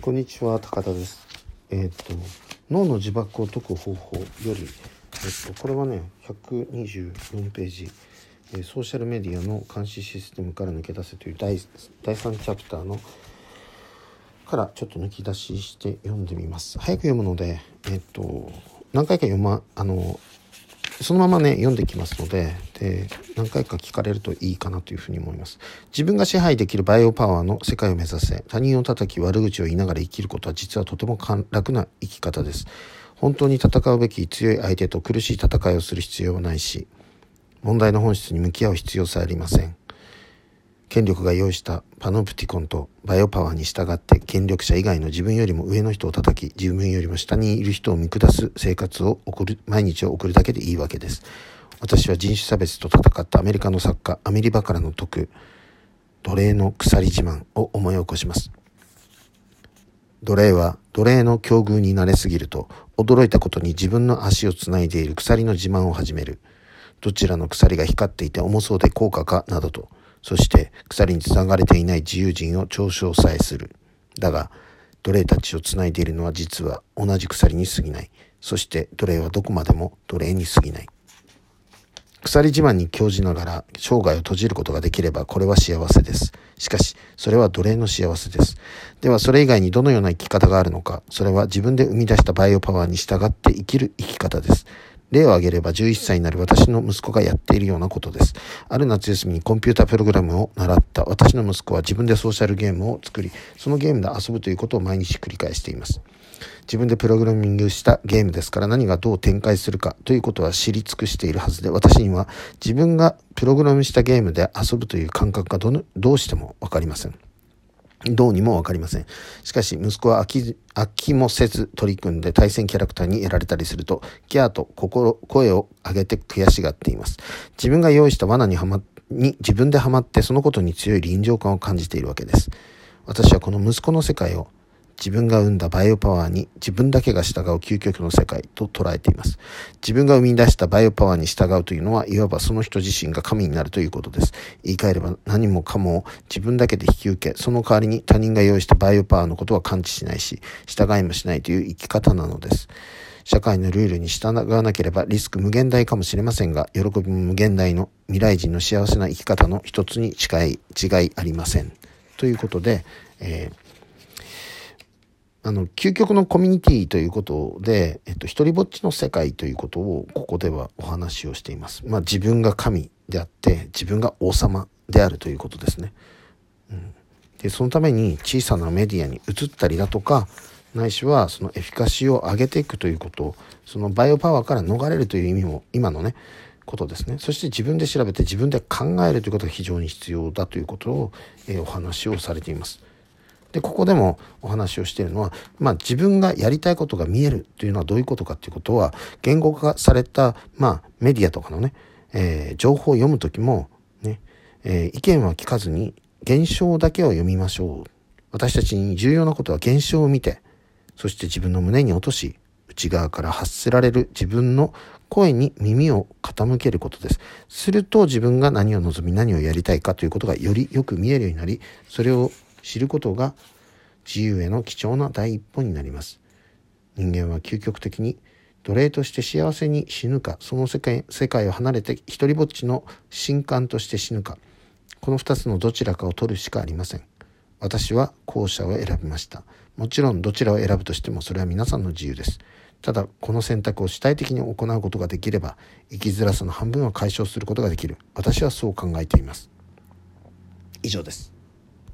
こんにちは、高田です。脳の自爆を解く方法より、これはね124ページ、ソーシャルメディアの監視システムから抜け出せという第3チャプターのからちょっと抜き出しして読んでみます。早く読むので、何回かそのままね読んできますので、何回か聞かれるといいかなというふうに思います。自分が支配できるバイオパワーの世界を目指せ。他人を叩き悪口を言いながら生きることは実はとても楽な生き方です。本当に戦うべき強い相手と苦しい戦いをする必要はないし、問題の本質に向き合う必要さえありません。権力が用意したパノプティコンとバイオパワーに従って、権力者以外の自分よりも上の人を叩き、自分よりも下にいる人を見下す生活を毎日を送るだけでいいわけです。私は人種差別と戦ったアメリカの作家アメリバカラの得奴隷の鎖自慢を思い起こします。奴隷は奴隷の境遇に慣れすぎると、驚いたことに自分の足をつないでいる鎖の自慢を始める。どちらの鎖が光っていて重そうで高価かなどと。そして鎖につながれていない自由人を嘲笑さえする。だが奴隷たちをつないでいるのは実は同じ鎖に過ぎない。そして奴隷はどこまでも奴隷に過ぎない。鎖自慢に興じながら生涯を閉じることができれば、これは幸せです。しかしそれは奴隷の幸せです。ではそれ以外にどのような生き方があるのか。それは自分で生み出したバイオパワーに従って生きる生き方です。例を挙げれば11歳になる私の息子がやっているようなことです。ある夏休みにコンピュータープログラムを習った私の息子は自分でソーシャルゲームを作り、そのゲームで遊ぶということを毎日繰り返しています。自分でプログラミングしたゲームですから、何がどう展開するかということは知り尽くしているはずで、私には自分がプログラムしたゲームで遊ぶという感覚がどうしてもわかりません。どうにもわかりません。しかし息子は飽きもせず取り組んで、対戦キャラクターにやられたりするとギャーと声を上げて悔しがっています。自分が用意した罠に自分ではまって、そのことに強い臨場感を感じているわけです。私はこの息子の世界を自分が生んだバイオパワーに自分だけが従う究極の世界と捉えています。自分が生み出したバイオパワーに従うというのは、いわばその人自身が神になるということです。言い換えれば何もかも自分だけで引き受け、その代わりに他人が用意したバイオパワーのことは感知しないし、従いもしないという生き方なのです。社会のルールに従わなければリスク無限大かもしれませんが、喜びも無限大の未来人の幸せな生き方の一つに違いありません。ということで、究極のコミュニティということで、一人ぼっちの世界ということをここではお話をしています。自分が神であって、自分が王様であるということですね。で、そのために小さなメディアに移ったりだとか、ないしはそのエフィカシーを上げていくということ、そのバイオパワーから逃れるという意味も今のね、ことですね。そして自分で調べて自分で考えるということが非常に必要だということを、お話をされています。で、ここでもお話をしているのは、自分がやりたいことが見えるというのはどういうことかということは、言語化された、メディアとかのね、情報を読むときも、ね、意見は聞かずに現象だけを読みましょう。私たちに重要なことは現象を見て、そして自分の胸に落とし、内側から発せられる自分の声に耳を傾けることです。すると自分が何を望み、何をやりたいかということがよりよく見えるようになり、それを知ることが自由への貴重な第一歩になります。人間は究極的に奴隷として幸せに死ぬか、その世界を離れて一人ぼっちの神官として死ぬか、この2つのどちらかを取るしかありません。私は後者を選びました。もちろんどちらを選ぶとしてもそれは皆さんの自由です。ただこの選択を主体的に行うことができれば、生きづらさの半分は解消することができる。私はそう考えています。以上です。